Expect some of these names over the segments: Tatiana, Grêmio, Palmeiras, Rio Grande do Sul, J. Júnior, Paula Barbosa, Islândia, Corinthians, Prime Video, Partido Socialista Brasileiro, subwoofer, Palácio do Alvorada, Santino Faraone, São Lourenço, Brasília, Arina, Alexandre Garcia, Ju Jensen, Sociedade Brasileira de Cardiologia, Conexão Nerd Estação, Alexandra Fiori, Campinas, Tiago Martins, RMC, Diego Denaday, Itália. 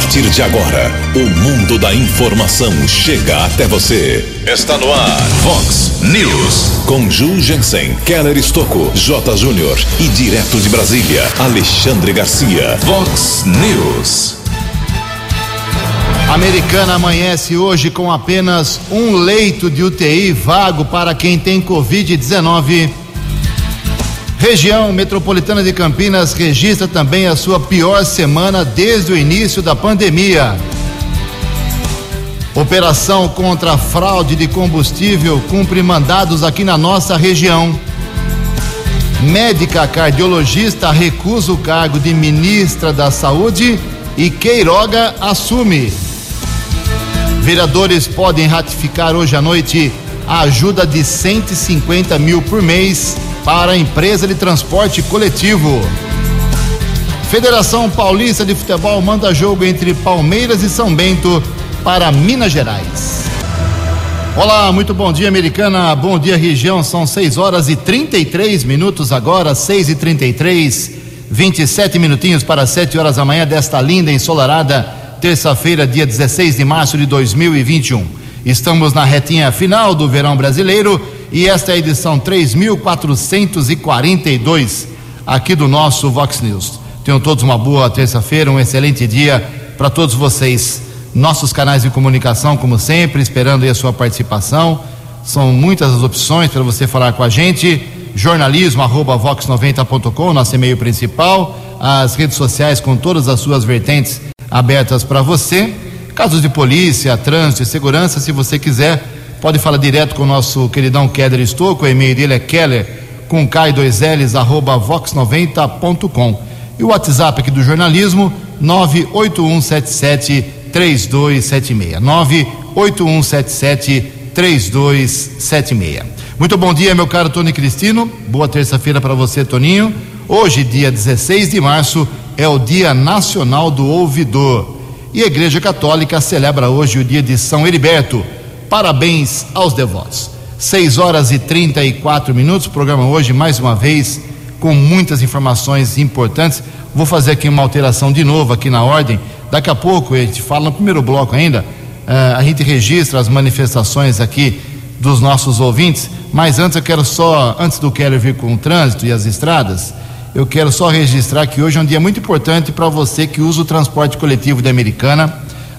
partir de agora, o mundo da informação chega até você. Está no ar, Vox News. Com Ju Jensen, Keller Stocco, J. Júnior e direto de Brasília, Alexandre Garcia. Vox News. Americana amanhece hoje com apenas um leito de UTI vago para quem tem Covid-19. Região metropolitana de Campinas registra também a sua pior semana desde o início da pandemia. Operação contra a fraude de combustível cumpre mandados aqui na nossa região. Médica cardiologista recusa o cargo de ministra da Saúde e Queiroga assume. Vereadores podem ratificar hoje à noite a ajuda de 150 mil por mês para a empresa de transporte coletivo. Federação Paulista de Futebol manda jogo entre Palmeiras e São Bento para Minas Gerais. Olá, muito bom dia, Americana. Bom dia, região. São 6:33 agora, 6:33, 27 minutinhos para 7h da manhã desta linda ensolarada terça-feira, dia 16 de março de 2021. Estamos na retinha final do verão brasileiro e esta é a edição 3.442 aqui do nosso Vox News. Tenham todos uma boa terça-feira, um excelente dia para todos vocês. Nossos canais de comunicação, como sempre, esperando aí a sua participação. São muitas as opções para você falar com a gente. jornalismo@vox90.com, nosso e-mail principal. As redes sociais com todas as suas vertentes abertas para você, casos de polícia, trânsito e segurança. Se você quiser, pode falar direto com o nosso queridão Kéder Stocco. O e-mail dele é keller@vox90.com. E o WhatsApp aqui do jornalismo, 98177-3276. 98177-3276. Muito bom dia, meu caro Tony Cristino. Boa terça-feira para você, Toninho. Hoje, dia 16 de março, é o Dia Nacional do Ouvidor. E a Igreja Católica celebra hoje o dia de São Heriberto. Parabéns aos devotos. 6:34. Programa hoje, mais uma vez, com muitas informações importantes. Vou fazer aqui uma alteração de novo aqui na ordem. Daqui a pouco, a gente fala no primeiro bloco ainda, a gente registra as manifestações aqui dos nossos ouvintes. Mas antes eu quero só, antes do Keller vir com o trânsito e as estradas, eu quero só registrar que hoje é um dia muito importante para você que usa o transporte coletivo da Americana.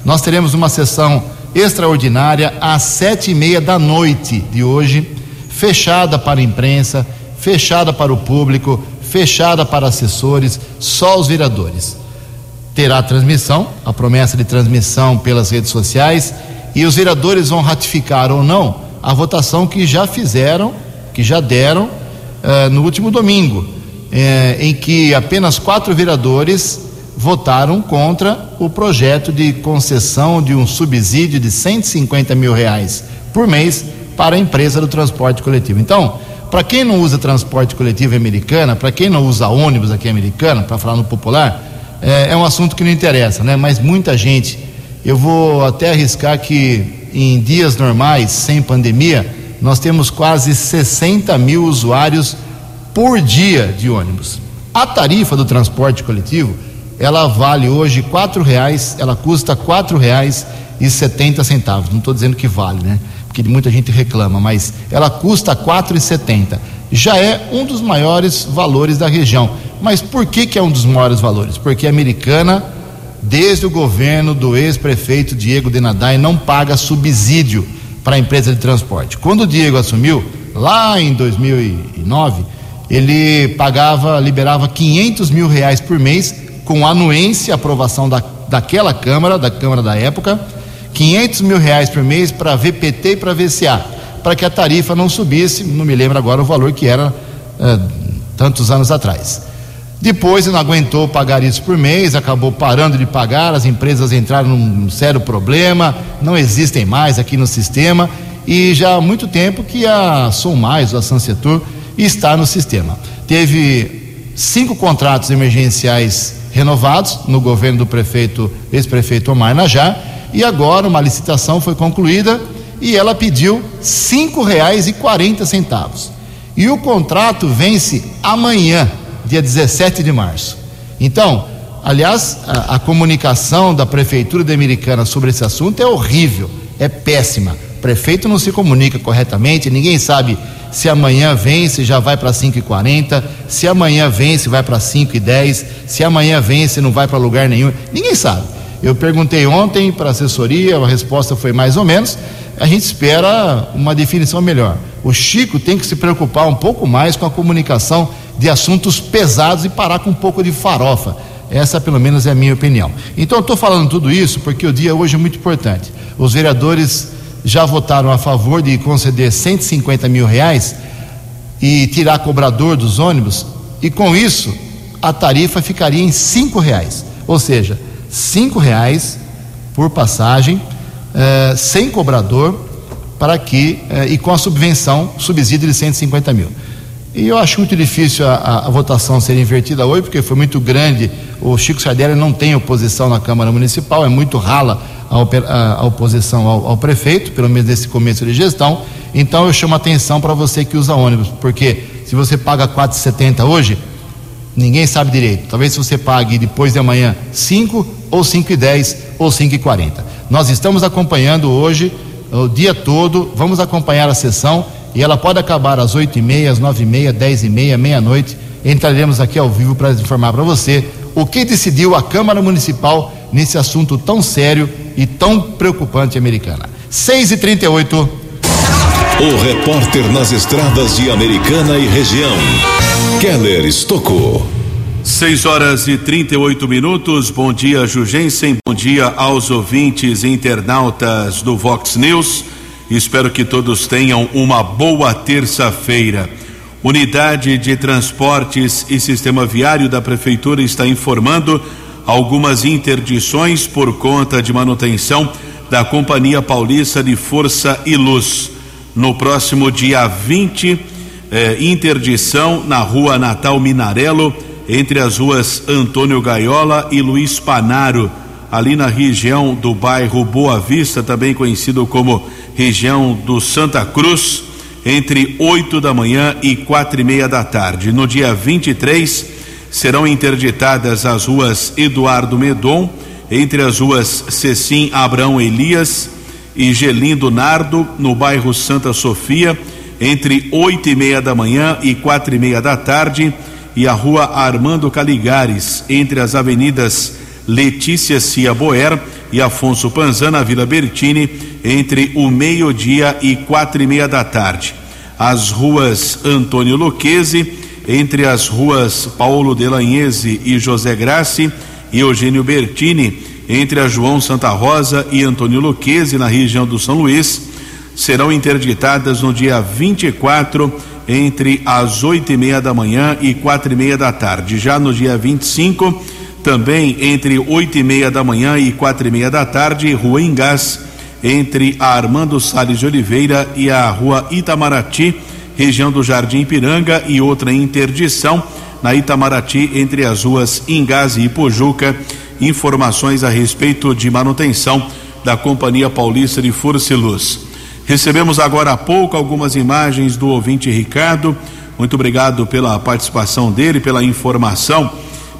Nós teremos uma sessão extraordinária às 7:30 da noite de hoje, fechada para a imprensa, fechada para o público, fechada para assessores, só os vereadores. Terá transmissão, a promessa de transmissão pelas redes sociais, e os vereadores vão ratificar ou não a votação que já fizeram, que já deram no último domingo. Em que apenas 4 vereadores votaram contra o projeto de concessão de um subsídio de 150 mil reais por mês para a empresa do transporte coletivo. Então, para quem não usa transporte coletivo Americana, para quem não usa ônibus aqui Americana, para falar no popular, é um assunto que não interessa, né? Mas muita gente, eu vou até arriscar que em dias normais, sem pandemia, nós temos quase 60 mil usuários por dia de ônibus. A tarifa do transporte coletivo, ela vale hoje R$4, ela custa R$4,70. Não estou dizendo que vale, né? Porque muita gente reclama, mas ela custa R$4,70. Já é um dos maiores valores da região. Mas por que é um dos maiores valores? Porque a Americana, desde o governo do ex-prefeito Diego Denaday, não paga subsídio para a empresa de transporte. Quando o Diego assumiu, lá em 2009, ele liberava 500 mil reais por mês, com anuência, aprovação daquela Câmara, da Câmara da época, 500 mil reais por mês para VPT e para VCA, para que a tarifa não subisse. Não me lembro agora o valor que era tantos anos atrás. Depois ele não aguentou pagar isso por mês, acabou parando de pagar, as empresas entraram num sério problema, não existem mais aqui no sistema, e já há muito tempo que a Som Mais, a Sansetur, está no sistema. Teve 5 contratos emergenciais renovados no governo do ex-prefeito Omar Najar, e agora uma licitação foi concluída e ela pediu R$5,40. E o contrato vence amanhã, dia 17 de março. Então, Aliás, a comunicação da Prefeitura de Americana sobre esse assunto é horrível, é péssima. O prefeito não se comunica corretamente, ninguém sabe se amanhã vence, já vai para 5h40, se amanhã vence, vai para 5h10, se amanhã vence, não vai para lugar nenhum, ninguém sabe. Eu perguntei ontem para a assessoria, a resposta foi mais ou menos, a gente espera uma definição melhor. O Chico tem que se preocupar um pouco mais com a comunicação de assuntos pesados e parar com um pouco de farofa. Essa, pelo menos, é a minha opinião. Então, eu estou falando tudo isso porque o dia hoje é muito importante. Os vereadores já votaram a favor de conceder 150 mil reais e tirar cobrador dos ônibus, e com isso a tarifa ficaria em 5 reais. Ou seja, 5 reais por passagem, sem cobrador, para que, e com a subvenção, subsídio de 150 mil. E eu acho muito difícil a votação ser invertida hoje, porque foi muito grande. O Chico Sardelli não tem oposição na Câmara Municipal, é muito rala a oposição ao prefeito, pelo menos nesse começo de gestão. Então eu chamo a atenção para você que usa ônibus, porque se você paga 4,70 hoje, ninguém sabe direito. Talvez se você pague depois de amanhã 5, ou 5,10, ou 5,40. Nós estamos acompanhando hoje, o dia todo, vamos acompanhar a sessão. E ela pode acabar às 8h30, às 9h30, 10h30, meia-noite. Entraremos aqui ao vivo para informar para você o que decidiu a Câmara Municipal nesse assunto tão sério e tão preocupante Americana. 6h38. O repórter nas estradas de Americana e região, Keller Stocco. 6h38. Bom dia, Ju Jensen. Bom dia aos ouvintes e internautas do Vox News. Espero que todos tenham uma boa terça-feira. Unidade de Transportes e Sistema Viário da Prefeitura está informando algumas interdições por conta de manutenção da Companhia Paulista de Força e Luz. No próximo dia 20, interdição na Rua Natal Minarello, entre as ruas Antônio Gaiola e Luiz Panaro, ali na região do bairro Boa Vista, também conhecido como região do Santa Cruz, entre 8h e 16h. No dia 23, serão interditadas as ruas Eduardo Medon, entre as ruas Cecim Abrão Elias e Gelindo Nardo, no bairro Santa Sofia, entre 8h30 e 16h, e a rua Armando Caligares, entre as avenidas Letícia Cia Boer e Afonso Panzana, Vila Bertini, entre o meio-dia e 16h. As ruas Antônio Lucchesi, entre as ruas Paulo Delanhese e José Grassi, e Eugênio Bertini, entre a João Santa Rosa e Antônio Lucchesi, na região do São Luís, serão interditadas no dia 24, entre as 8h30 e 16h. Já no dia 25, também entre 8h30 e 16h, Rua Engás, entre a Armando Salles de Oliveira e a Rua Itamaraty, região do Jardim Ipiranga, e outra interdição na Itamaraty, entre as ruas Engás e Ipojuca. Informações a respeito de manutenção da Companhia Paulista de Força e Luz. Recebemos agora há pouco algumas imagens do ouvinte Ricardo. Muito obrigado pela participação dele, pela informação.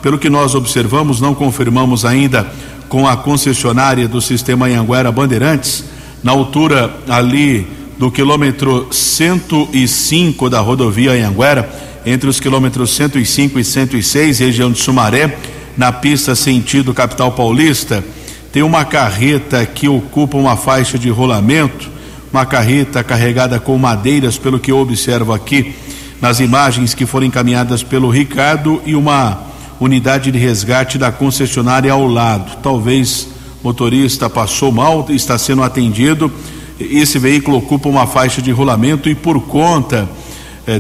Pelo que nós observamos, não confirmamos ainda com a concessionária do sistema Anhanguera Bandeirantes, na altura ali do quilômetro 105 da rodovia Anhanguera, entre os quilômetros 105 e 106, região de Sumaré, na pista sentido capital paulista, tem uma carreta que ocupa uma faixa de rolamento, uma carreta carregada com madeiras, pelo que eu observo aqui nas imagens que foram encaminhadas pelo Ricardo, e uma unidade de resgate da concessionária ao lado. Talvez motorista passou mal, está sendo atendido. Esse veículo ocupa uma faixa de rolamento e por conta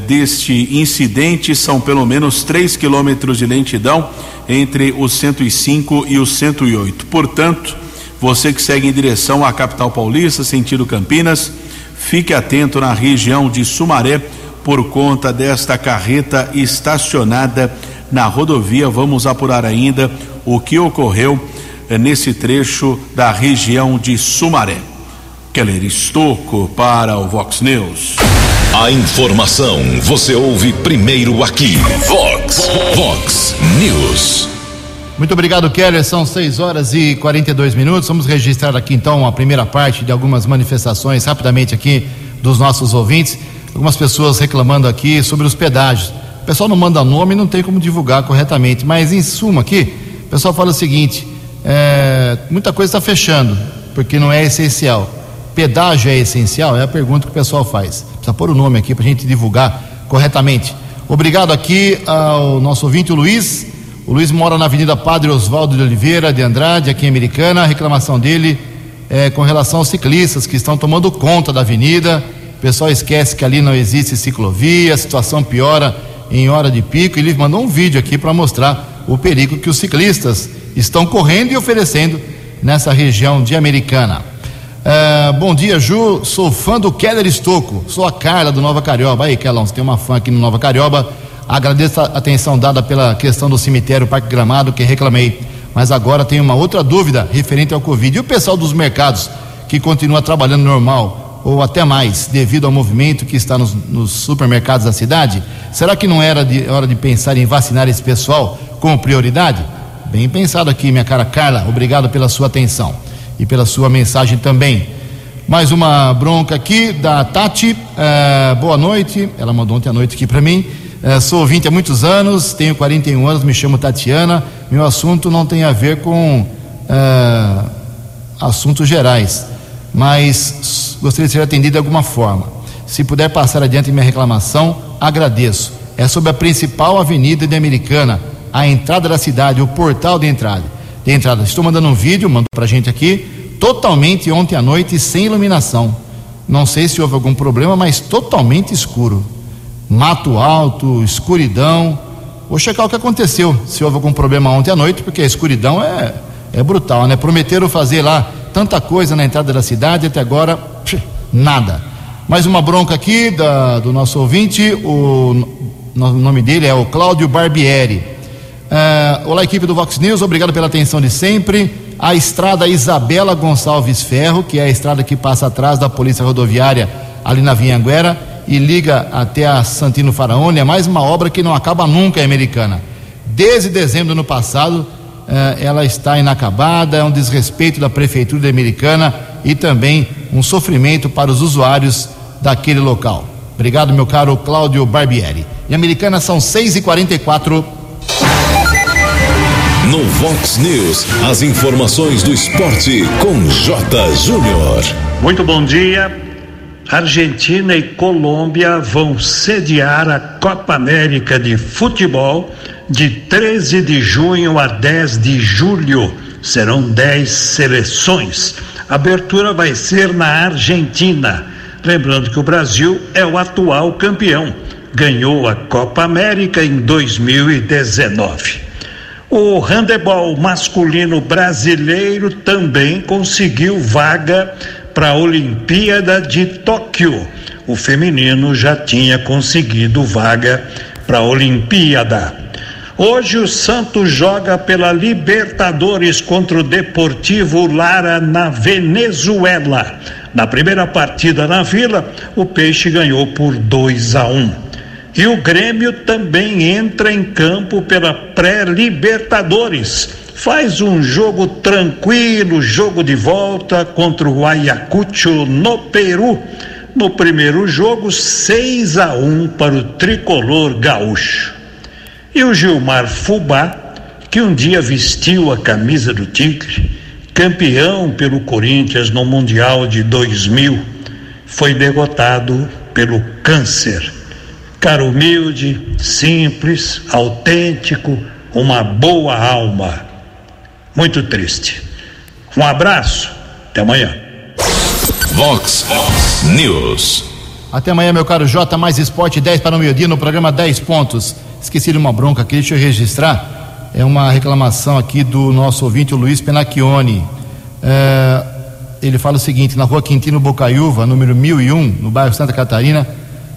deste incidente são pelo menos 3 quilômetros de lentidão entre os 105 e os 108. Portanto, você que segue em direção à capital paulista, sentido Campinas, fique atento na região de Sumaré por conta desta carreta estacionada na rodovia. Vamos apurar ainda o que ocorreu nesse trecho da região de Sumaré. Keller Stocco para o Vox News. A informação você ouve primeiro aqui. Vox News. Muito obrigado, Keller. São 6h42. Vamos registrar aqui então a primeira parte de algumas manifestações rapidamente aqui dos nossos ouvintes. Algumas pessoas reclamando aqui sobre os pedágios. O pessoal não manda nome e não tem como divulgar corretamente, mas em suma aqui, o pessoal fala o seguinte: muita coisa está fechando, porque não é essencial. Pedágio é essencial? É a pergunta que o pessoal faz. Precisa pôr o nome aqui para a gente divulgar corretamente. Obrigado aqui ao nosso ouvinte, o Luiz. O Luiz mora na Avenida Padre Oswaldo de Oliveira de Andrade, aqui em Americana. A reclamação dele é com relação aos ciclistas que estão tomando conta da avenida. O pessoal esquece que ali não existe ciclovia, a situação piora em hora de pico. Ele mandou um vídeo aqui para mostrar o perigo que os ciclistas estão correndo e oferecendo nessa região de Americana. Bom dia, Ju. Sou fã do Keller Stocco. Sou a Carla do Nova Carioba. Aí, Kelão, você tem uma fã aqui no Nova Carioba. Agradeço a atenção dada pela questão do cemitério Parque Gramado, que reclamei, mas agora tenho uma outra dúvida referente ao Covid. E o pessoal dos mercados que continua trabalhando normal ou até mais, devido ao movimento que está nos supermercados da cidade? Será que não era hora de pensar em vacinar esse pessoal como prioridade? Bem pensado aqui, minha cara Carla, obrigado pela sua atenção e pela sua mensagem também. Mais uma bronca aqui da Tati. Boa noite, ela mandou ontem à noite aqui para mim. Sou ouvinte há muitos anos, tenho 41 anos, me chamo Tatiana. Meu assunto não tem a ver com assuntos gerais, mas gostaria de ser atendido de alguma forma. Se puder passar adiante minha reclamação, agradeço. É sobre a principal avenida de Americana, a entrada da cidade, o portal de entrada. Estou mandando um vídeo, mandou pra gente aqui, totalmente ontem à noite, sem iluminação. Não sei se houve algum problema, mas totalmente escuro. Mato alto, escuridão. Vou checar o que aconteceu, se houve algum problema ontem à noite, porque a escuridão é brutal, né? Prometeram fazer lá tanta coisa na entrada da cidade, até agora, nada. Mais uma bronca aqui do nosso ouvinte. O nome dele é o Cláudio Barbieri. Olá, equipe do Vox News, obrigado pela atenção de sempre. A estrada Isabela Gonçalves Ferro, que é a estrada que passa atrás da Polícia Rodoviária ali na Vinhanguera e liga até a Santino Faraone, é mais uma obra que não acaba nunca, Americana. Desde dezembro do ano passado, ela está inacabada, é um desrespeito da Prefeitura de Americana e também um sofrimento para os usuários daquele local. Obrigado, meu caro Cláudio Barbieri. Em Americana são 6h44. No Vox News, as informações do esporte com J. Júnior. Muito bom dia. Argentina e Colômbia vão sediar a Copa América de Futebol de 13 de junho a 10 de julho. Serão 10 seleções. A abertura vai ser na Argentina. Lembrando que o Brasil é o atual campeão. Ganhou a Copa América em 2019. O handebol masculino brasileiro também conseguiu vaga para a Olimpíada de Tóquio. O feminino já tinha conseguido vaga para a Olimpíada. Hoje o Santos joga pela Libertadores contra o Deportivo Lara na Venezuela. Na primeira partida na Vila, o Peixe ganhou por 2-1. E o Grêmio também entra em campo pela Pré-Libertadores. Faz um jogo tranquilo, jogo de volta contra o Ayacucho no Peru. No primeiro jogo, 6-1 para o tricolor gaúcho. E o Gilmar Fubá, que um dia vestiu a camisa do Tigre, campeão pelo Corinthians no Mundial de 2000, foi derrotado pelo câncer. Cara humilde, simples, autêntico, uma boa alma. Muito triste. Um abraço, até amanhã. Vox News. Até amanhã, meu caro Jota. Mais esporte, 10 para o meio-dia no programa 10 Pontos. Esqueci de uma bronca aqui, deixa eu registrar. É uma reclamação aqui do nosso ouvinte, o Luiz Penacchione. Ele fala o seguinte: na rua Quintino Bocaiúva, número 1001, no bairro Santa Catarina,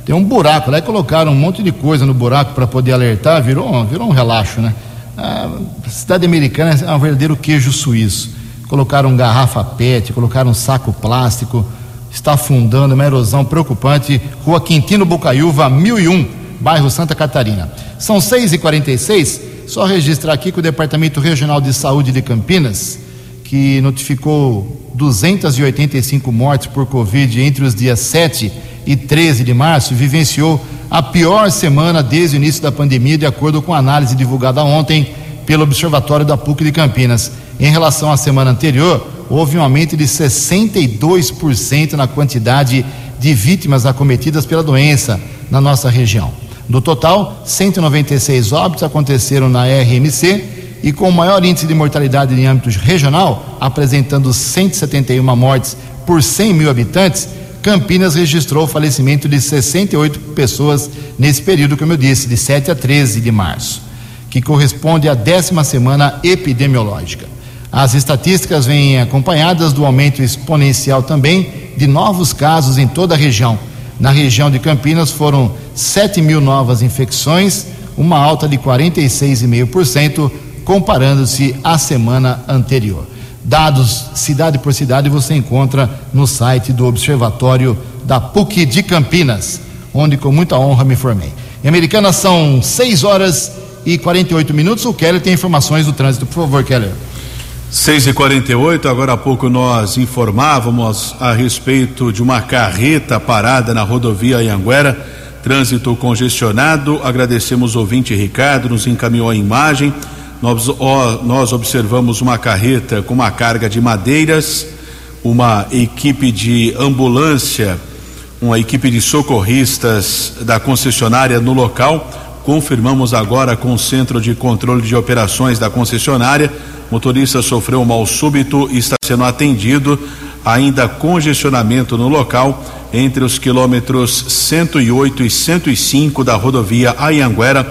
tem um buraco lá e colocaram um monte de coisa no buraco para poder alertar. Virou um relaxo, né? A cidade americana é um verdadeiro queijo suíço. Colocaram garrafa PET, colocaram saco plástico, está afundando, uma erosão preocupante. Rua Quintino Bocaiúva, 1001, bairro Santa Catarina. São 6h46. Só registrar aqui que o Departamento Regional de Saúde de Campinas, que notificou 285 mortes por Covid entre os dias 7 e 13 de março, vivenciou a pior semana desde o início da pandemia, de acordo com a análise divulgada ontem pelo Observatório da PUC de Campinas. Em relação à semana anterior, houve um aumento de 62% na quantidade de vítimas acometidas pela doença na nossa região. No total, 196 óbitos aconteceram na RMC e com o maior índice de mortalidade em âmbito regional, apresentando 171 mortes por 100 mil habitantes, Campinas registrou o falecimento de 68 pessoas nesse período, como eu disse, de 7 a 13 de março, que corresponde à 10ª semana epidemiológica. As estatísticas vêm acompanhadas do aumento exponencial também de novos casos em toda a região. Na região de Campinas foram 7 mil novas infecções, uma alta de 46,5%, comparando-se à semana anterior. Dados cidade por cidade você encontra no site do Observatório da PUC de Campinas, onde com muita honra me formei. Em Americana são 6 horas e 48 minutos. O Keller tem informações do trânsito. Por favor, Keller. 6h48, agora há pouco nós informávamos a respeito de uma carreta parada na rodovia Anhanguera, trânsito congestionado. Agradecemos o ouvinte Ricardo, nos encaminhou a imagem. Nós observamos uma carreta com uma carga de madeiras, uma equipe de ambulância, uma equipe de socorristas da concessionária no local. Confirmamos agora com o Centro de Controle de Operações da concessionária. O motorista sofreu um mal súbito e está sendo atendido. Ainda congestionamento no local entre os quilômetros 108 e 105 da rodovia Anhanguera,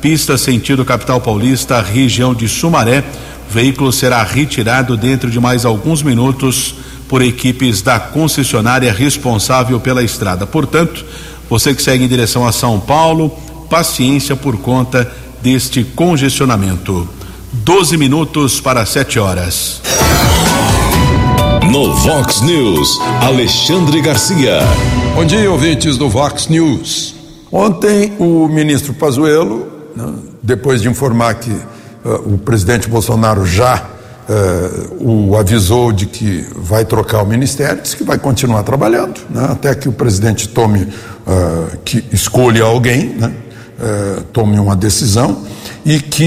pista sentido capital paulista, região de Sumaré. O veículo será retirado dentro de mais alguns minutos por equipes da concessionária responsável pela estrada. Portanto, você que segue em direção a São Paulo, paciência por conta deste congestionamento. 12 minutos para 7 horas. No Vox News, Alexandre Garcia. Bom dia, ouvintes do Vox News. Ontem o ministro Pazuello, né, depois de informar que o presidente Bolsonaro já o avisou de que vai trocar o ministério, disse que vai continuar trabalhando, né, até que o presidente tome, que escolha alguém, né, tome uma decisão, e que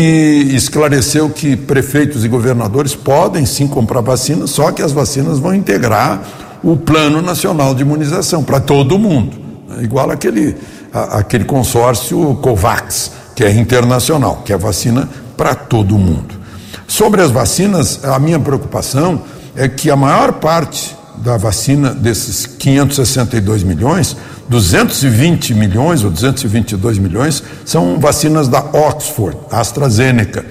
esclareceu que prefeitos e governadores podem sim comprar vacinas, só que as vacinas vão integrar o Plano Nacional de Imunização para todo mundo, né? Igual aquele consórcio COVAX, que é internacional, que é vacina para todo mundo. Sobre as vacinas, a minha preocupação é que a maior parte da vacina, desses 562 milhões, 220 milhões ou 222 milhões são vacinas da Oxford, AstraZeneca,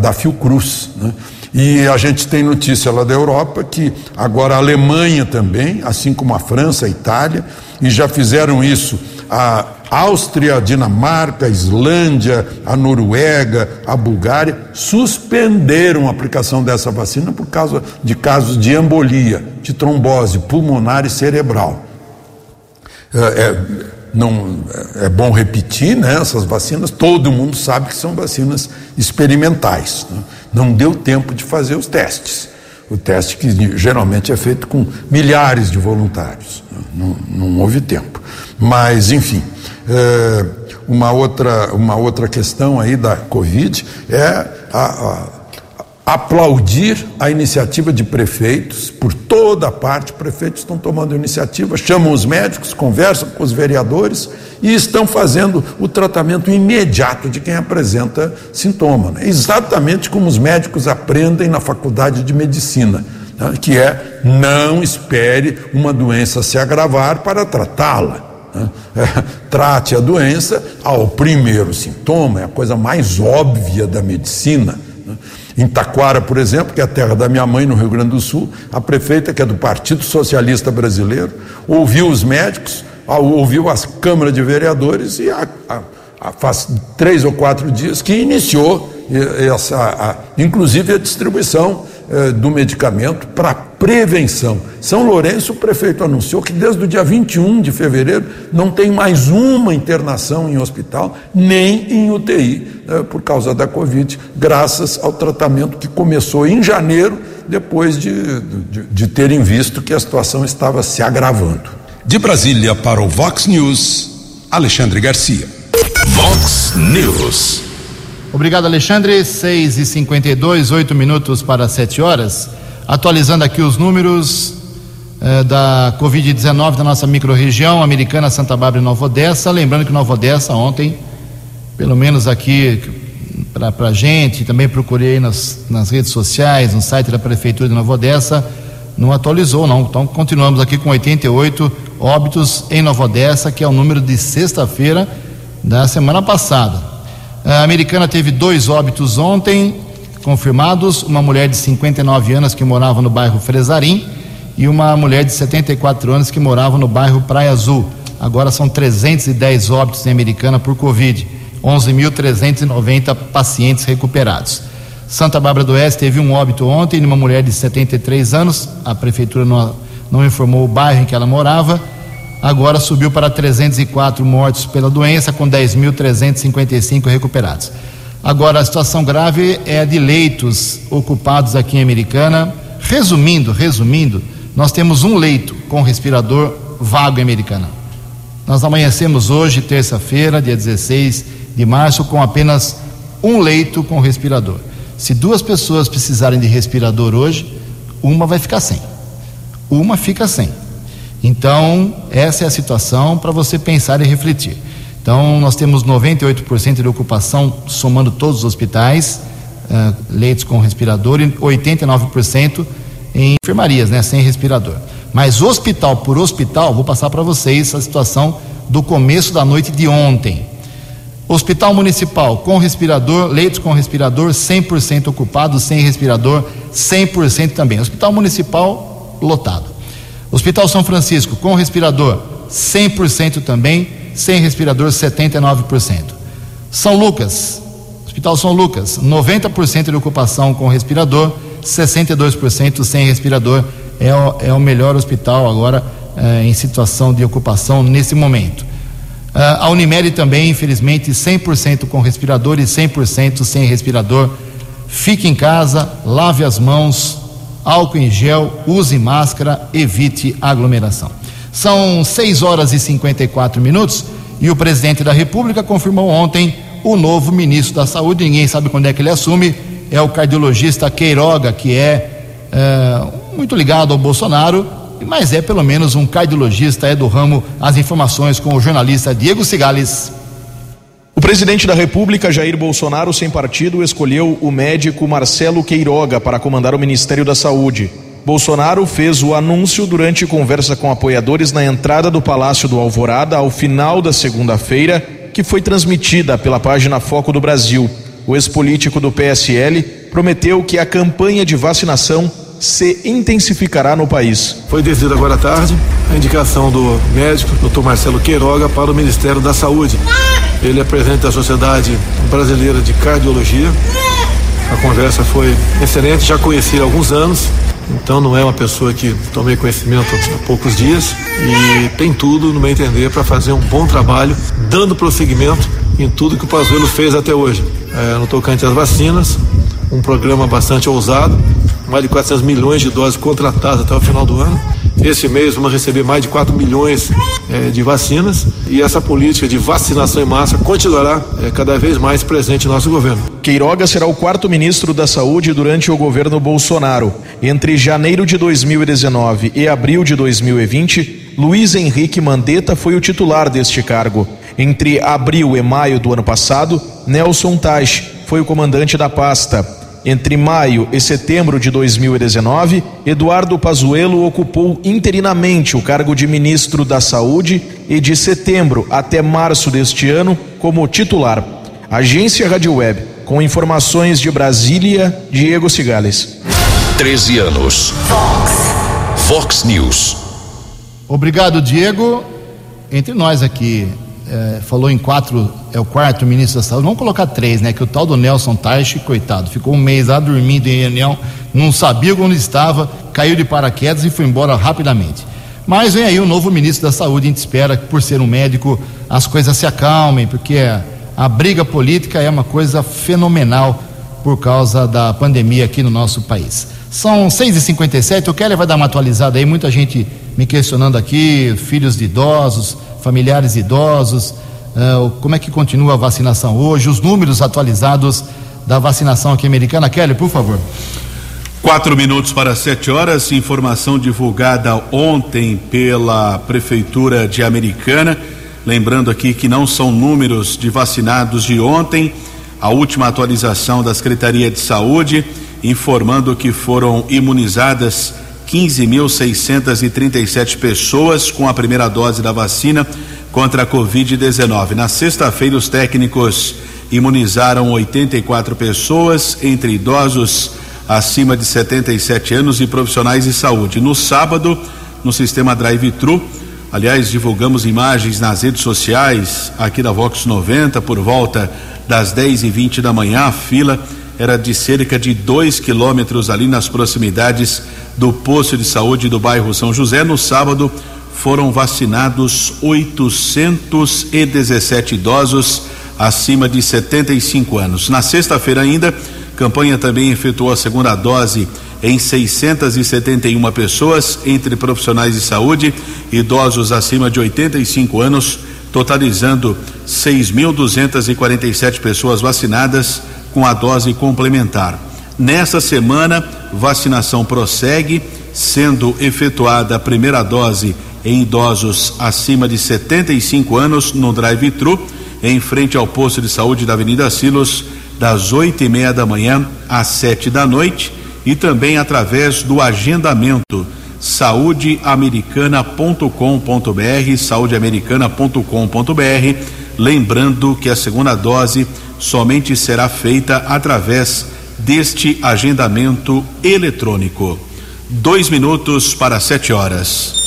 da Fiocruz, né? E a gente tem notícia lá da Europa que agora a Alemanha também, assim como a França, a Itália, e já fizeram isso a Áustria, a Dinamarca, a Islândia, a Noruega, a Bulgária, suspenderam a aplicação dessa vacina por causa de casos de embolia, de trombose pulmonar e cerebral. É bom repetir, né, essas vacinas, todo mundo sabe que são vacinas experimentais, né? Não deu tempo de fazer os testes. O teste que geralmente é feito com milhares de voluntários, né? Não houve tempo. Mas, enfim, uma outra questão aí da Covid é aplaudir a iniciativa de prefeitos. Por toda parte, prefeitos estão tomando iniciativa, chamam os médicos, conversam com os vereadores e estão fazendo o tratamento imediato de quem apresenta sintoma, né? Exatamente como os médicos aprendem na faculdade de medicina, né? Que é: não espere uma doença se agravar para tratá-la. Trate a doença ao primeiro sintoma, é a coisa mais óbvia da medicina. Em Taquara, por exemplo, que é a terra da minha mãe, no Rio Grande do Sul, a prefeita, que é do Partido Socialista Brasileiro, ouviu os médicos, ouviu as câmaras de vereadores e faz 3 ou 4 dias que iniciou inclusive a distribuição do medicamento para prevenção. São Lourenço, o prefeito anunciou que desde o dia 21 de fevereiro não tem mais uma internação em hospital, nem em UTI, por causa da Covid, graças ao tratamento que começou em janeiro, depois de terem visto que a situação estava se agravando. De Brasília para o Vox News, Alexandre Garcia. Vox News. Obrigado, Alexandre. 6h52, 8 minutos para 7 horas. Atualizando aqui os números da Covid-19 da nossa microrregião, Americana, Santa Bárbara e Nova Odessa. Lembrando que Nova Odessa ontem, pelo menos aqui para a gente, também procurei nas redes sociais, no site da Prefeitura de Nova Odessa, não atualizou não. Então continuamos aqui com 88 óbitos em Nova Odessa, que é o número de sexta-feira da semana passada. A Americana teve 2 óbitos ontem confirmados, uma mulher de 59 anos que morava no bairro Fresarim e uma mulher de 74 anos que morava no bairro Praia Azul. Agora são 310 óbitos em Americana por Covid, 11.390 pacientes recuperados. Santa Bárbara do Oeste teve um óbito ontem de uma mulher de 73 anos, a prefeitura não informou o bairro em que ela morava. Agora subiu para 304 mortos pela doença, com 10.355 recuperados. Agora, a situação grave é a de leitos ocupados aqui em Americana. Resumindo, nós temos um leito com respirador vago em Americana. Nós amanhecemos hoje, terça-feira, dia 16 de março, com apenas um leito com respirador. Se 2 pessoas precisarem de respirador hoje, uma vai ficar sem. Uma fica sem. Então, essa é a situação para você pensar e refletir. Então, nós temos 98% de ocupação, somando todos os hospitais, leitos com respirador, e 89% em enfermarias, né, sem respirador. Mas hospital por hospital, vou passar para vocês a situação do começo da noite de ontem. Hospital Municipal com respirador, leitos com respirador, 100% ocupado, sem respirador, 100% também. Hospital Municipal lotado. Hospital São Francisco, com respirador, 100% também, sem respirador, 79%. São Lucas, Hospital São Lucas, 90% de ocupação com respirador, 62% sem respirador, é o melhor hospital agora em situação de ocupação nesse momento. A Unimed também, infelizmente, 100% com respirador e 100% sem respirador. Fique em casa, lave as mãos, álcool em gel, use máscara, evite aglomeração. São 6h54 e o presidente da República confirmou ontem o novo ministro da Saúde. Ninguém sabe quando é que ele assume. É o cardiologista Queiroga, que é muito ligado ao Bolsonaro, mas é pelo menos um cardiologista, é do ramo. As informações com o jornalista Diego Cigales. O presidente da República, Jair Bolsonaro, sem partido, escolheu o médico Marcelo Queiroga para comandar o Ministério da Saúde. Bolsonaro fez o anúncio durante conversa com apoiadores na entrada do Palácio do Alvorada ao final da segunda-feira, que foi transmitida pela página Foco do Brasil. O ex-político do PSL prometeu que a campanha de vacinação se intensificará no país. Foi decidido agora à tarde a indicação do médico, Dr. Marcelo Queiroga, para o Ministério da Saúde. Ele é presidente da Sociedade Brasileira de Cardiologia. A conversa foi excelente, já conheci há alguns anos, então não é uma pessoa que tomei conhecimento há poucos dias e tem tudo, no meu entender, para fazer um bom trabalho, dando prosseguimento em tudo que o Pazuello fez até hoje. No tocante às vacinas, um programa bastante ousado, mais de 400 milhões de doses contratadas até o final do ano. Esse mês vamos receber mais de 4 milhões de vacinas e essa política de vacinação em massa continuará cada vez mais presente em nosso governo. Queiroga será o 4º ministro da Saúde durante o governo Bolsonaro. Entre janeiro de 2019 e abril de 2020, Luiz Henrique Mandetta foi o titular deste cargo. Entre abril e maio do ano passado, Nelson Teich foi o comandante da pasta. Entre maio e setembro de 2019, Eduardo Pazuello ocupou interinamente o cargo de ministro da Saúde e de setembro até março deste ano como titular. Agência Rádio Web, com informações de Brasília, Diego Cigales. 13 anos. Fox News. Obrigado, Diego. Entre nós aqui, falou em é o quarto ministro da saúde, vamos colocar 3, né, que o tal do Nelson Teich, coitado, ficou um mês lá dormindo em reunião, não sabia onde estava, caiu de paraquedas e foi embora rapidamente. Mas vem aí o novo ministro da saúde, a gente espera que, por ser um médico, as coisas se acalmem, porque a briga política é uma coisa fenomenal por causa da pandemia aqui no nosso país. São 6h57, o Keller vai dar uma atualizada aí, muita gente me questionando aqui, filhos de idosos, familiares de idosos, como é que continua a vacinação hoje, os números atualizados da vacinação aqui americana. Keller, por favor. 6:04, informação divulgada ontem pela Prefeitura de Americana, lembrando aqui que não são números de vacinados de ontem, a última atualização da Secretaria de Saúde, informando que foram imunizadas 15.637 pessoas com a primeira dose da vacina contra a Covid-19. Na sexta-feira, os técnicos imunizaram 84 pessoas, entre idosos acima de 77 anos e profissionais de saúde. No sábado, no sistema drive-thru, aliás, divulgamos imagens nas redes sociais aqui da Vox 90, por volta das 10h20 da manhã, a fila era de cerca de 2 quilômetros ali nas proximidades do posto de saúde do bairro São José. No sábado foram vacinados 817 idosos acima de 75 anos. Na sexta-feira ainda, campanha também efetuou a segunda dose em 671 pessoas, entre profissionais de saúde, idosos acima de 85 anos, totalizando 6.247 pessoas vacinadas com a dose complementar. Nesta semana, vacinação prossegue, sendo efetuada a primeira dose em idosos acima de 75 anos no drive-thru, em frente ao posto de saúde da Avenida Silos, das 8h30 da manhã às 7h, e também através do agendamento saudeamericana.com.br, saudeamericana.com.br, lembrando que a segunda dose somente será feita através deste agendamento eletrônico. 6:07.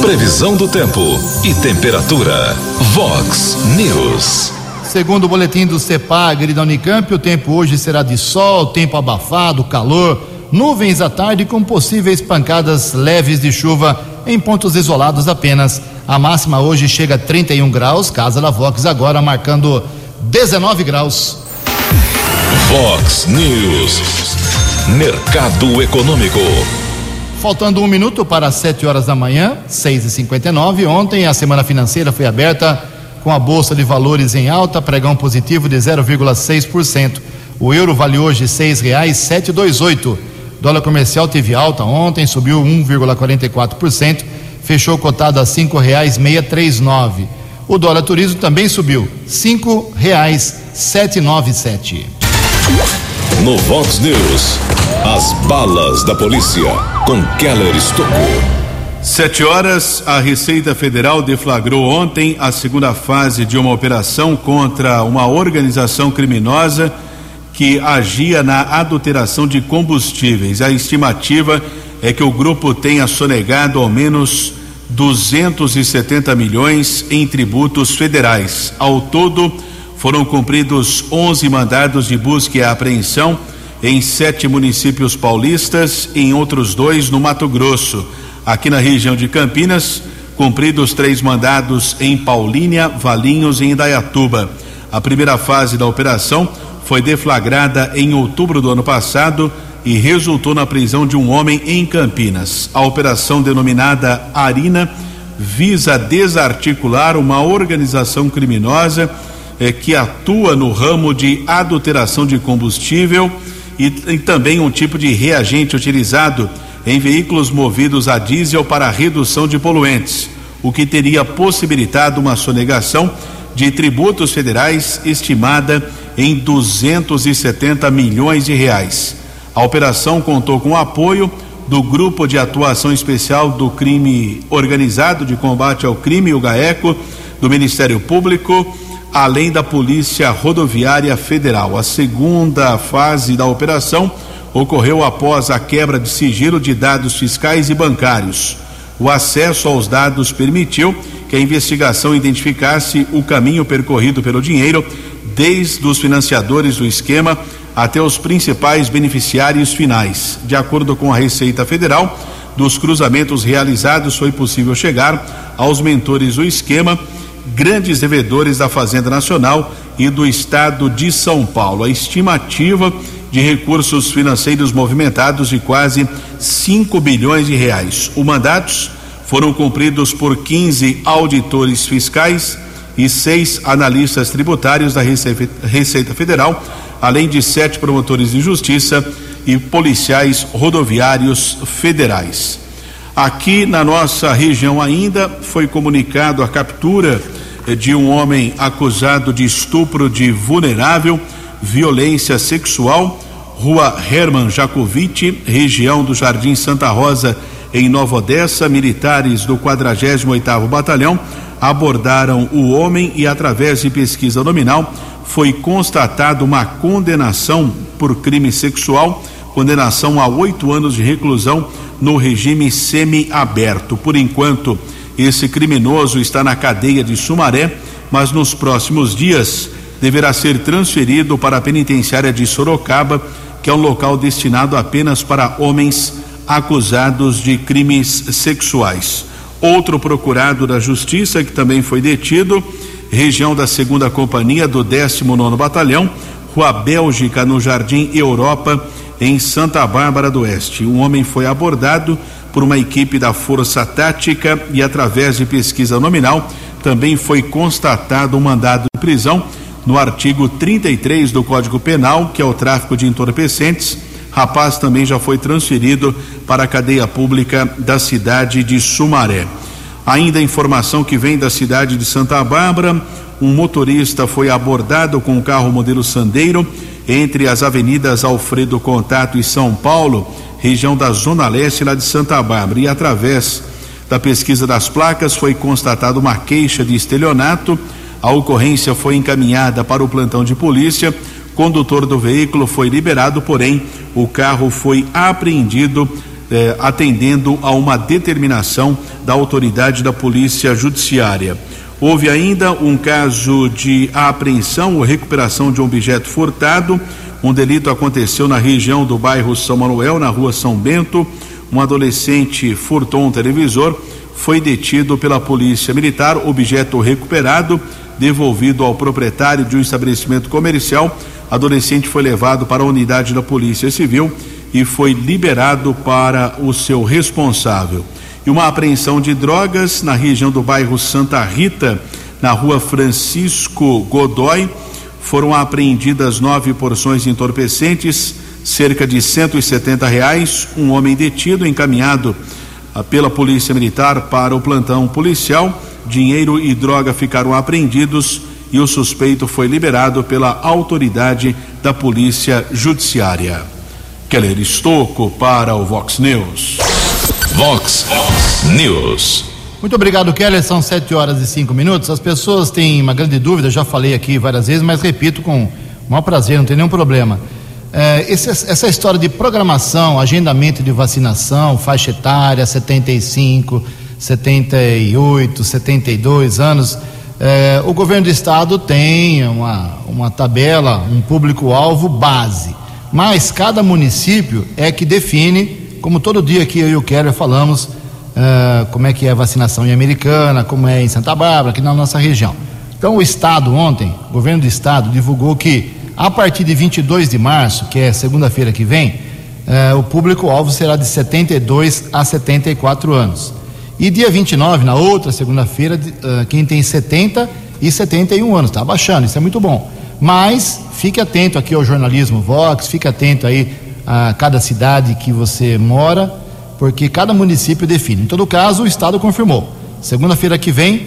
Previsão do tempo e temperatura. Vox News. Segundo o boletim do CEPAGRI da Unicamp, o tempo hoje será de sol, tempo abafado, calor, nuvens à tarde com possíveis pancadas leves de chuva em pontos isolados apenas. A máxima hoje chega a 31 graus, casa da Vox agora marcando 19 graus. Vox News, mercado econômico. Faltando 1 minuto para as 7h da manhã, 6h59. Ontem a semana financeira foi aberta com a bolsa de valores em alta, pregão positivo de 0,6%. O euro vale hoje R$6,728. Dólar comercial teve alta ontem, subiu 1,44%, fechou cotado a R$5,639. O dólar turismo também subiu, R$5,797. No Vox News, as balas da polícia, com Keller Stocco. 7h, a Receita Federal deflagrou ontem a segunda fase de uma operação contra uma organização criminosa que agia na adulteração de combustíveis. A estimativa é que o grupo tenha sonegado ao menos 270 milhões em tributos federais. Ao todo, foram cumpridos 11 mandados de busca e apreensão em 7 municípios paulistas e em outros 2 no Mato Grosso. Aqui na região de Campinas, cumpridos 3 mandados em Paulínia, Valinhos e Indaiatuba. A primeira fase da operação foi deflagrada em outubro do ano passado e resultou na prisão de um homem em Campinas. A operação, denominada Arina, visa desarticular uma organização criminosa que atua no ramo de adulteração de combustível e também um tipo de reagente utilizado em veículos movidos a diesel para redução de poluentes, o que teria possibilitado uma sonegação de tributos federais estimada em 270 milhões de reais. A operação contou com o apoio do Grupo de Atuação Especial do Crime Organizado de Combate ao Crime, o GAECO, do Ministério Público, além da Polícia Rodoviária Federal. A segunda fase da operação ocorreu após a quebra de sigilo de dados fiscais e bancários. O acesso aos dados permitiu que a investigação identificasse o caminho percorrido pelo dinheiro, desde os financiadores do esquema até os principais beneficiários finais. De acordo com a Receita Federal, dos cruzamentos realizados foi possível chegar aos mentores do esquema, grandes devedores da Fazenda Nacional e do Estado de São Paulo. A estimativa de recursos financeiros movimentados de quase 5 bilhões de reais. Os mandatos foram cumpridos por 15 auditores fiscais e 6 analistas tributários da Receita Federal, além de 7 promotores de justiça e policiais rodoviários federais. Aqui na nossa região ainda foi comunicado a captura de um homem acusado de estupro de vulnerável, violência sexual, Rua Herman Jacovici, região do Jardim Santa Rosa, em Nova Odessa. Militares do 48º Batalhão abordaram o homem e, através de pesquisa nominal, foi constatada uma condenação por crime sexual, condenação a 8 anos de reclusão no regime semi-aberto. Por enquanto, esse criminoso está na cadeia de Sumaré, mas nos próximos dias deverá ser transferido para a penitenciária de Sorocaba, que é um local destinado apenas para homens acusados de crimes sexuais. Outro procurado da Justiça, que também foi detido, região da 2ª Companhia do 19º Batalhão, Rua Bélgica, no Jardim Europa, em Santa Bárbara do Oeste. Um homem foi abordado por uma equipe da Força Tática e, através de pesquisa nominal, também foi constatado um mandado de prisão no artigo 33 do Código Penal, que é o tráfico de entorpecentes. Rapaz também já foi transferido para a cadeia pública da cidade de Sumaré. Ainda informação que vem da cidade de Santa Bárbara, um motorista foi abordado com um carro modelo Sandero entre as avenidas Alfredo Contato e São Paulo, região da Zona Leste lá de Santa Bárbara. E através da pesquisa das placas foi constatada uma queixa de estelionato. A ocorrência foi encaminhada para o plantão de polícia. Condutor do veículo foi liberado, porém o carro foi apreendido, atendendo a uma determinação da autoridade da Polícia Judiciária. Houve ainda um caso de apreensão ou recuperação de um objeto furtado. Um delito aconteceu na região do bairro São Manuel, na rua São Bento. Um adolescente furtou um televisor, foi detido pela Polícia Militar, objeto recuperado, devolvido ao proprietário de um estabelecimento comercial. Adolescente foi levado para a unidade da Polícia Civil e foi liberado para o seu responsável. E uma apreensão de drogas na região do bairro Santa Rita, na rua Francisco Godoy. Foram apreendidas 9 porções de entorpecentes, cerca de R$170. Um homem detido, encaminhado pela Polícia Militar para o plantão policial. Dinheiro e droga ficaram apreendidos e o suspeito foi liberado pela autoridade da Polícia Judiciária. Keller Stocco para o Vox News. Vox News. Muito obrigado, Keller. São 7:05. As pessoas têm uma grande dúvida, já falei aqui várias vezes, mas repito com o maior prazer, não tem nenhum problema. Essa história de programação, agendamento de vacinação, faixa etária, 75, 78, 72 anos, o governo do estado tem uma tabela, um público-alvo base, mas cada município é que define, como todo dia que eu e o Keller falamos, como é que é a vacinação em Americana, como é em Santa Bárbara, aqui na nossa região. Então o estado ontem, o governo do estado divulgou que a partir de 22 de março, que é segunda-feira que vem, o público-alvo será de 72 a 74 anos. E dia 29, na outra segunda-feira, quem tem 70 e 71 anos, está baixando, isso é muito bom. Mas fique atento aqui ao jornalismo Vox, fique atento aí a cada cidade que você mora, porque cada município define. Em todo caso, o estado confirmou. Segunda-feira que vem,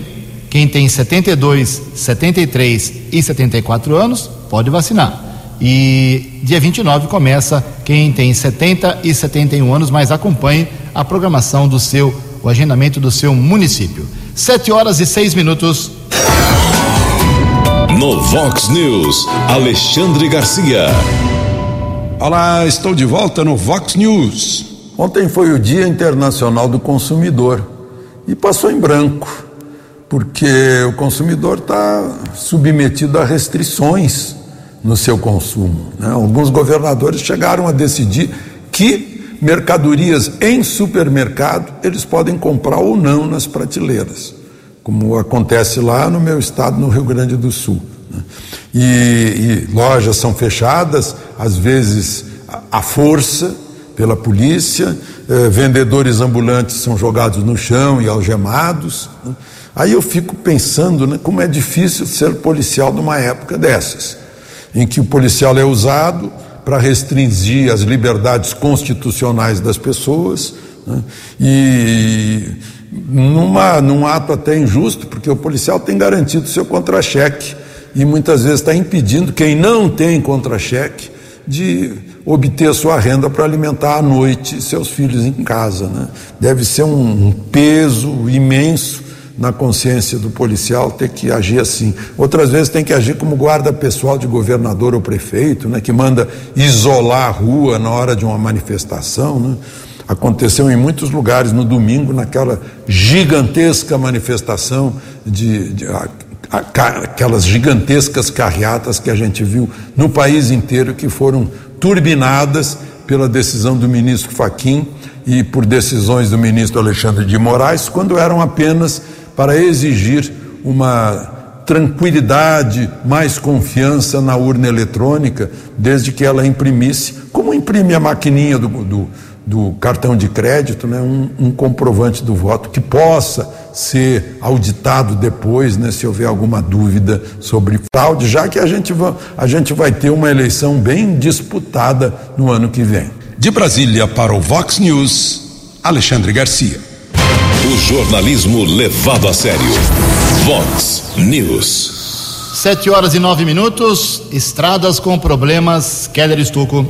quem tem 72, 73 e 74 anos pode vacinar. E dia 29 começa quem tem 70 e 71 anos, mas acompanhe a programação do seu, o agendamento do seu município. 7:06. No Vox News, Alexandre Garcia. Olá, estou de volta no Vox News. Ontem foi o Dia Internacional do Consumidor. e passou em branco, porque o consumidor está submetido a restrições no seu consumo, né? Alguns governadores chegaram a decidir que mercadorias em supermercado eles podem comprar ou não nas prateleiras, como acontece lá no meu estado, no Rio Grande do Sul, né? E lojas são fechadas, às vezes à força, pela polícia, vendedores ambulantes são jogados no chão e algemados, né? Aí eu fico pensando, né, como é difícil ser policial numa época dessas, em que o policial é usado para restringir as liberdades constitucionais das pessoas, né? E num ato até injusto, porque o policial tem garantido seu contra-cheque e muitas vezes está impedindo quem não tem contra-cheque de obter sua renda para alimentar à noite seus filhos em casa, né? Deve ser um peso imenso na consciência do policial ter que agir assim. Outras vezes tem que agir como guarda pessoal de governador ou prefeito, né, que manda isolar a rua na hora de uma manifestação, né? Aconteceu em muitos lugares no domingo, naquela gigantesca manifestação aquelas gigantescas carreatas que a gente viu no país inteiro, que foram turbinadas pela decisão do ministro Fachin e por decisões do ministro Alexandre de Moraes, quando eram apenas para exigir uma tranquilidade, mais confiança na urna eletrônica, desde que ela imprimisse, como imprime a maquininha do cartão de crédito, né, um comprovante do voto que possa ser auditado depois, né, se houver alguma dúvida sobre fraude, já que a gente vai ter uma eleição bem disputada no ano que vem. De Brasília para o Vox News, Alexandre Garcia. O jornalismo levado a sério. Vox News. 7:09. Estradas com problemas. Kéder Stocco.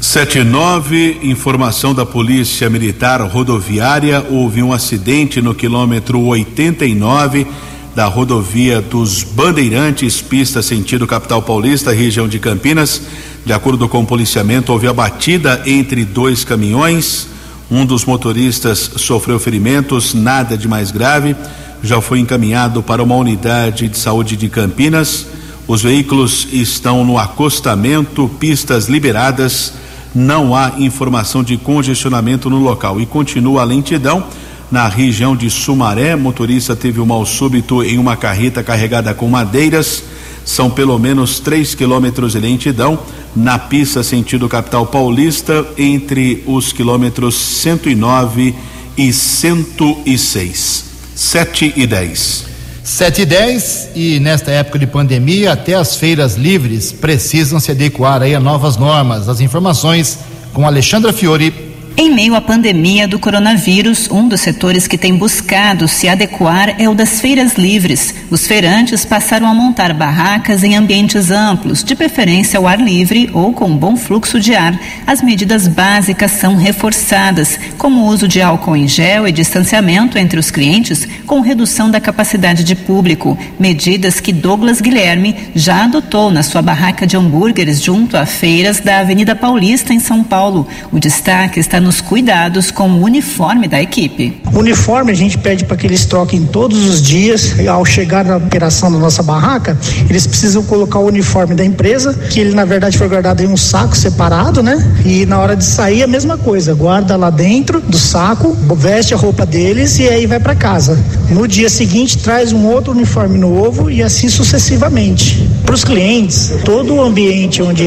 7:09. Informação da Polícia Militar Rodoviária. Houve um acidente no quilômetro 89 da rodovia dos Bandeirantes, pista sentido capital paulista, região de Campinas. De acordo com o policiamento, houve a batida entre dois caminhões. Um dos motoristas sofreu ferimentos, nada de mais grave. Já foi encaminhado para uma unidade de saúde de Campinas. Os veículos estão no acostamento, pistas liberadas. Não há informação de congestionamento no local. E continua a lentidão na região de Sumaré. Motorista teve um mal súbito em uma carreta carregada com madeiras. São pelo menos 3 quilômetros de lentidão na pista sentido capital paulista, entre os quilômetros 109 e 106. 7:10. 7:10. E nesta época de pandemia, até as feiras livres precisam se adequar aí a novas normas. As informações com Alexandra Fiori. Em meio à pandemia do coronavírus, um dos setores que tem buscado se adequar é o das feiras livres. Os feirantes passaram a montar barracas em ambientes amplos, de preferência ao ar livre ou com bom fluxo de ar. As medidas básicas são reforçadas, como o uso de álcool em gel e distanciamento entre os clientes, com redução da capacidade de público. Medidas que Douglas Guilherme já adotou na sua barraca de hambúrgueres junto a feiras da Avenida Paulista, em São Paulo. O destaque está nos cuidados com o uniforme da equipe. O uniforme a gente pede para que eles troquem todos os dias. Ao chegar na operação da nossa barraca, eles precisam colocar o uniforme da empresa, que ele na verdade foi guardado em um saco separado, né? E na hora de sair a mesma coisa, guarda lá dentro do saco, veste a roupa deles e aí vai para casa. No dia seguinte traz um outro uniforme novo e assim sucessivamente. Para os clientes, todo o ambiente onde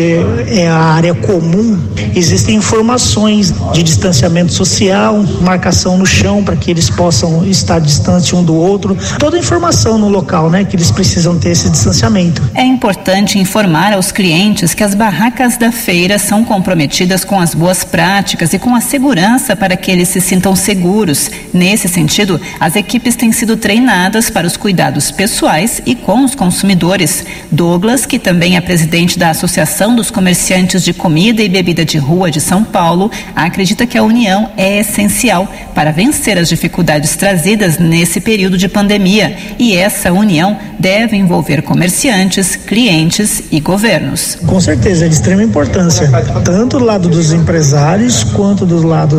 é a área comum, existem informações de distanciamento social, marcação no chão para que eles possam estar distantes um do outro, toda a informação no local, né, que eles precisam ter esse distanciamento. É importante informar aos clientes que as barracas da feira são comprometidas com as boas práticas e com a segurança para que eles se sintam seguros. Nesse sentido, as equipes têm sido treinadas para os cuidados pessoais e com os consumidores. Douglas, que também é presidente da Associação dos Comerciantes de Comida e Bebida de Rua de São Paulo, acredita acredita que a união é essencial para vencer as dificuldades trazidas nesse período de pandemia e essa união deve envolver comerciantes, clientes e governos. Com certeza, é de extrema importância, tanto do lado dos empresários, quanto do lado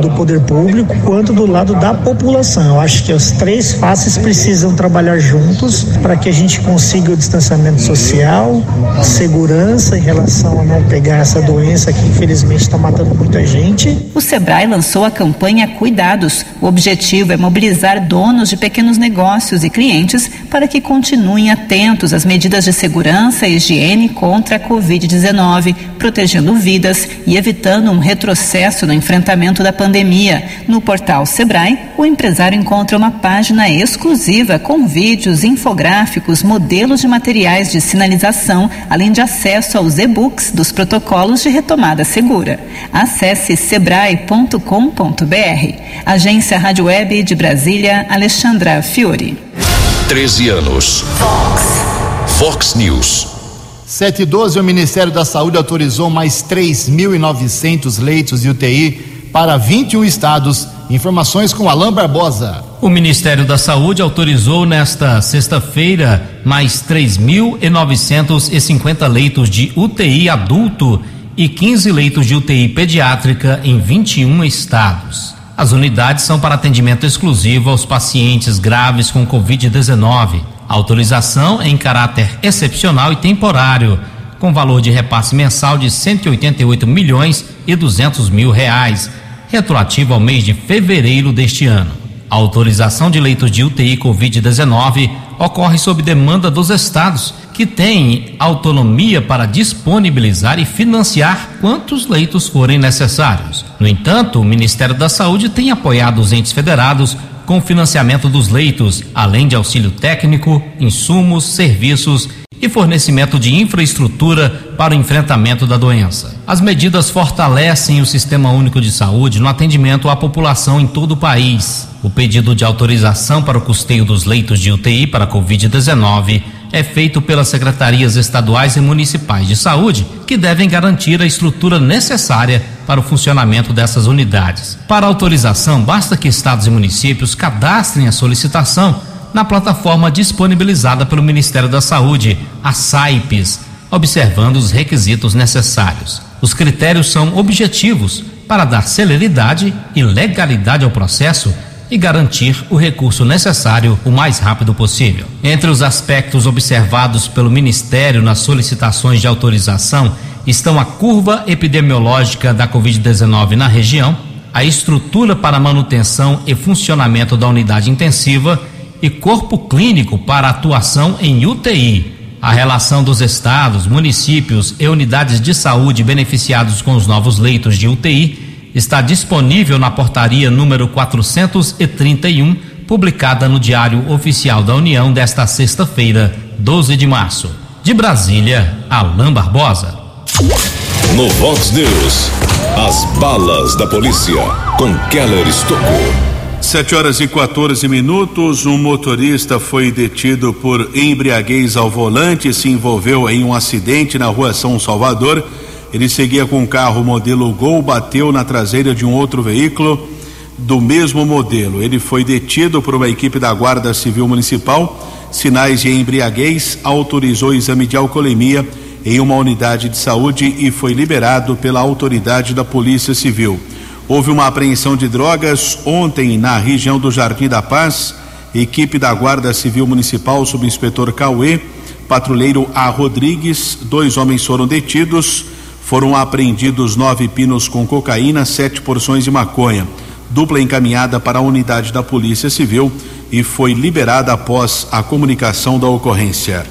do poder público, quanto do lado da população. Eu acho que as três faces precisam trabalhar juntos para que a gente consiga o distanciamento social, segurança em relação a não pegar essa doença que infelizmente está matando muita gente. O Sebrae lançou a campanha Cuidados. O objetivo é mobilizar donos de pequenos negócios e clientes para que continuem atentos às medidas de segurança e higiene contra a Covid-19, protegendo vidas e evitando um retrocesso no enfrentamento da pandemia. No portal Sebrae, o empresário encontra uma página exclusiva com vídeos, infográficos, modelos de materiais de sinalização, além de acesso aos e-books dos protocolos de retomada segura. Acesse sebrae.com.br. Agência Rádio Web de Brasília, Alexandra Fiore. 13 anos. Vox News. 7:12, o Ministério da Saúde autorizou mais 3.900 leitos de UTI para 21 estados. Informações com Alain Barbosa. O Ministério da Saúde autorizou nesta sexta-feira mais 3.950 leitos de UTI adulto e 15 leitos de UTI pediátrica em 21 estados. As unidades são para atendimento exclusivo aos pacientes graves com Covid-19. A autorização é em caráter excepcional e temporário, com valor de repasse mensal de R$188.200.000, retroativo ao mês de fevereiro deste ano. A autorização de leitos de UTI Covid-19 ocorre sob demanda dos estados, que têm autonomia para disponibilizar e financiar quantos leitos forem necessários. No entanto, o Ministério da Saúde tem apoiado os entes federados com financiamento dos leitos, além de auxílio técnico, insumos, serviços e fornecimento de infraestrutura para o enfrentamento da doença. As medidas fortalecem o Sistema Único de Saúde no atendimento à população em todo o país. O pedido de autorização para o custeio dos leitos de UTI para Covid-19 é feito pelas secretarias estaduais e municipais de saúde, que devem garantir a estrutura necessária para o funcionamento dessas unidades. Para autorização, basta que estados e municípios cadastrem a solicitação na plataforma disponibilizada pelo Ministério da Saúde, a SAIPS, observando os requisitos necessários. Os critérios são objetivos para dar celeridade e legalidade ao processo e garantir o recurso necessário o mais rápido possível. Entre os aspectos observados pelo Ministério nas solicitações de autorização estão a curva epidemiológica da Covid-19 na região, a estrutura para manutenção e funcionamento da unidade intensiva e corpo clínico para atuação em UTI. A relação dos estados, municípios e unidades de saúde beneficiados com os novos leitos de UTI está disponível na portaria número 431, publicada no Diário Oficial da União desta sexta-feira, 12 de março. De Brasília, Alain Barbosa. No Vox News, as balas da polícia com Keller Stocco. 7:14, um motorista foi detido por embriaguez ao volante e se envolveu em um acidente na rua São Salvador. Ele seguia com um carro modelo Gol, bateu na traseira de um outro veículo do mesmo modelo. Ele foi detido por uma equipe da Guarda Civil Municipal, sinais de embriaguez, autorizou o exame de alcoolemia em uma unidade de saúde e foi liberado pela autoridade da Polícia Civil. Houve uma apreensão de drogas ontem na região do Jardim da Paz. Equipe da Guarda Civil Municipal, subinspetor Cauê, patrulheiro A. Rodrigues, 2 homens foram detidos. Foram apreendidos 9 pinos com cocaína, 7 porções de maconha. Dupla encaminhada para a unidade da Polícia Civil e foi liberada após a comunicação da ocorrência.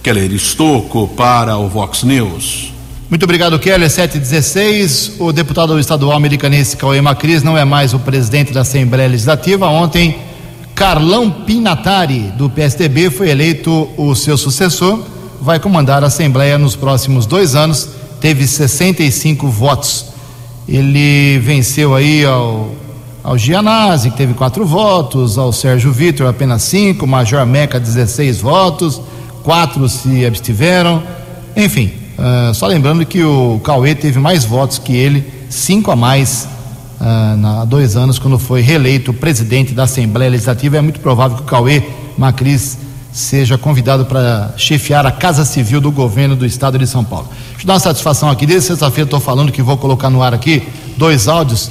Keller Stocco para o Vox News. Muito obrigado, Keller. 7:16, o deputado estadual americanense Cauê Macris não é mais o presidente da Assembleia Legislativa. Ontem, Carlão Pinatari, do PSDB, foi eleito o seu sucessor. Vai comandar a Assembleia nos próximos 2 anos. Teve 65 votos. Ele venceu aí ao Gianazzi, que teve 4 votos, ao Sérgio Vitor, apenas 5, Major Meca, 16 votos. 4 se abstiveram, enfim, só lembrando que o Cauê teve mais votos que ele, 5 a mais há 2 anos, quando foi reeleito presidente da Assembleia Legislativa. É muito provável que o Cauê Macris seja convidado para chefiar a Casa Civil do Governo do Estado de São Paulo. Deixa eu dar uma satisfação aqui. Desde sexta-feira estou falando que vou colocar no ar aqui 2 áudios,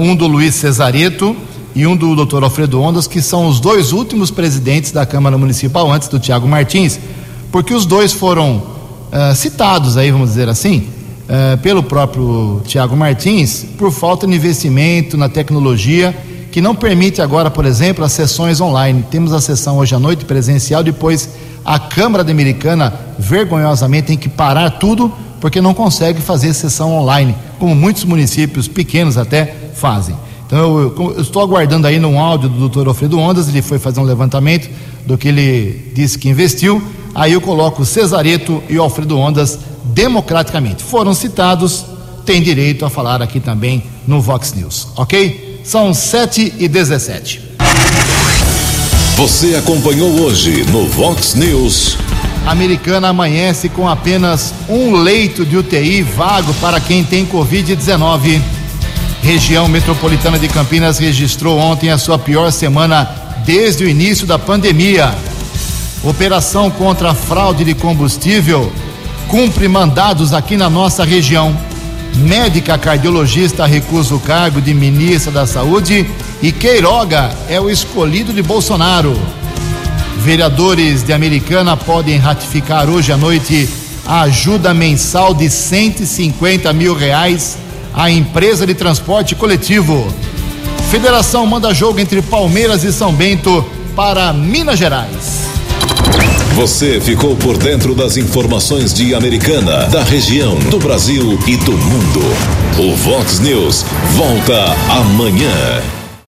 um do Luiz Cesareto e um do Dr. Alfredo Ondas, que são os 2 últimos presidentes da Câmara Municipal, antes do Tiago Martins, porque os 2 foram citados aí, vamos dizer assim, pelo próprio Tiago Martins, por falta de investimento na tecnologia, que não permite agora, por exemplo, as sessões online. Temos a sessão hoje à noite presencial, depois a Câmara Americana vergonhosamente tem que parar tudo, porque não consegue fazer sessão online, como muitos municípios pequenos até fazem. Então eu estou aguardando aí num áudio do Dr. Alfredo Ondas, ele foi fazer um levantamento do que ele disse que investiu, aí eu coloco Cesareto e Alfredo Ondas democraticamente. Foram citados, tem direito a falar aqui também no Vox News, ok? São 7h17. Você acompanhou hoje no Vox News. A Americana amanhece com apenas 1 leito de UTI vago para quem tem Covid-19. Região metropolitana de Campinas registrou ontem a sua pior semana desde o início da pandemia. Operação contra a fraude de combustível cumpre mandados aqui na nossa região. Médica cardiologista recusa o cargo de ministra da Saúde e Queiroga é o escolhido de Bolsonaro. Vereadores de Americana podem ratificar hoje à noite a ajuda mensal de R$150 mil à empresa de transporte coletivo. Federação manda jogo entre Palmeiras e São Bento para Minas Gerais. Você ficou por dentro das informações de Americana, da região, do Brasil e do mundo. O Vox News volta amanhã.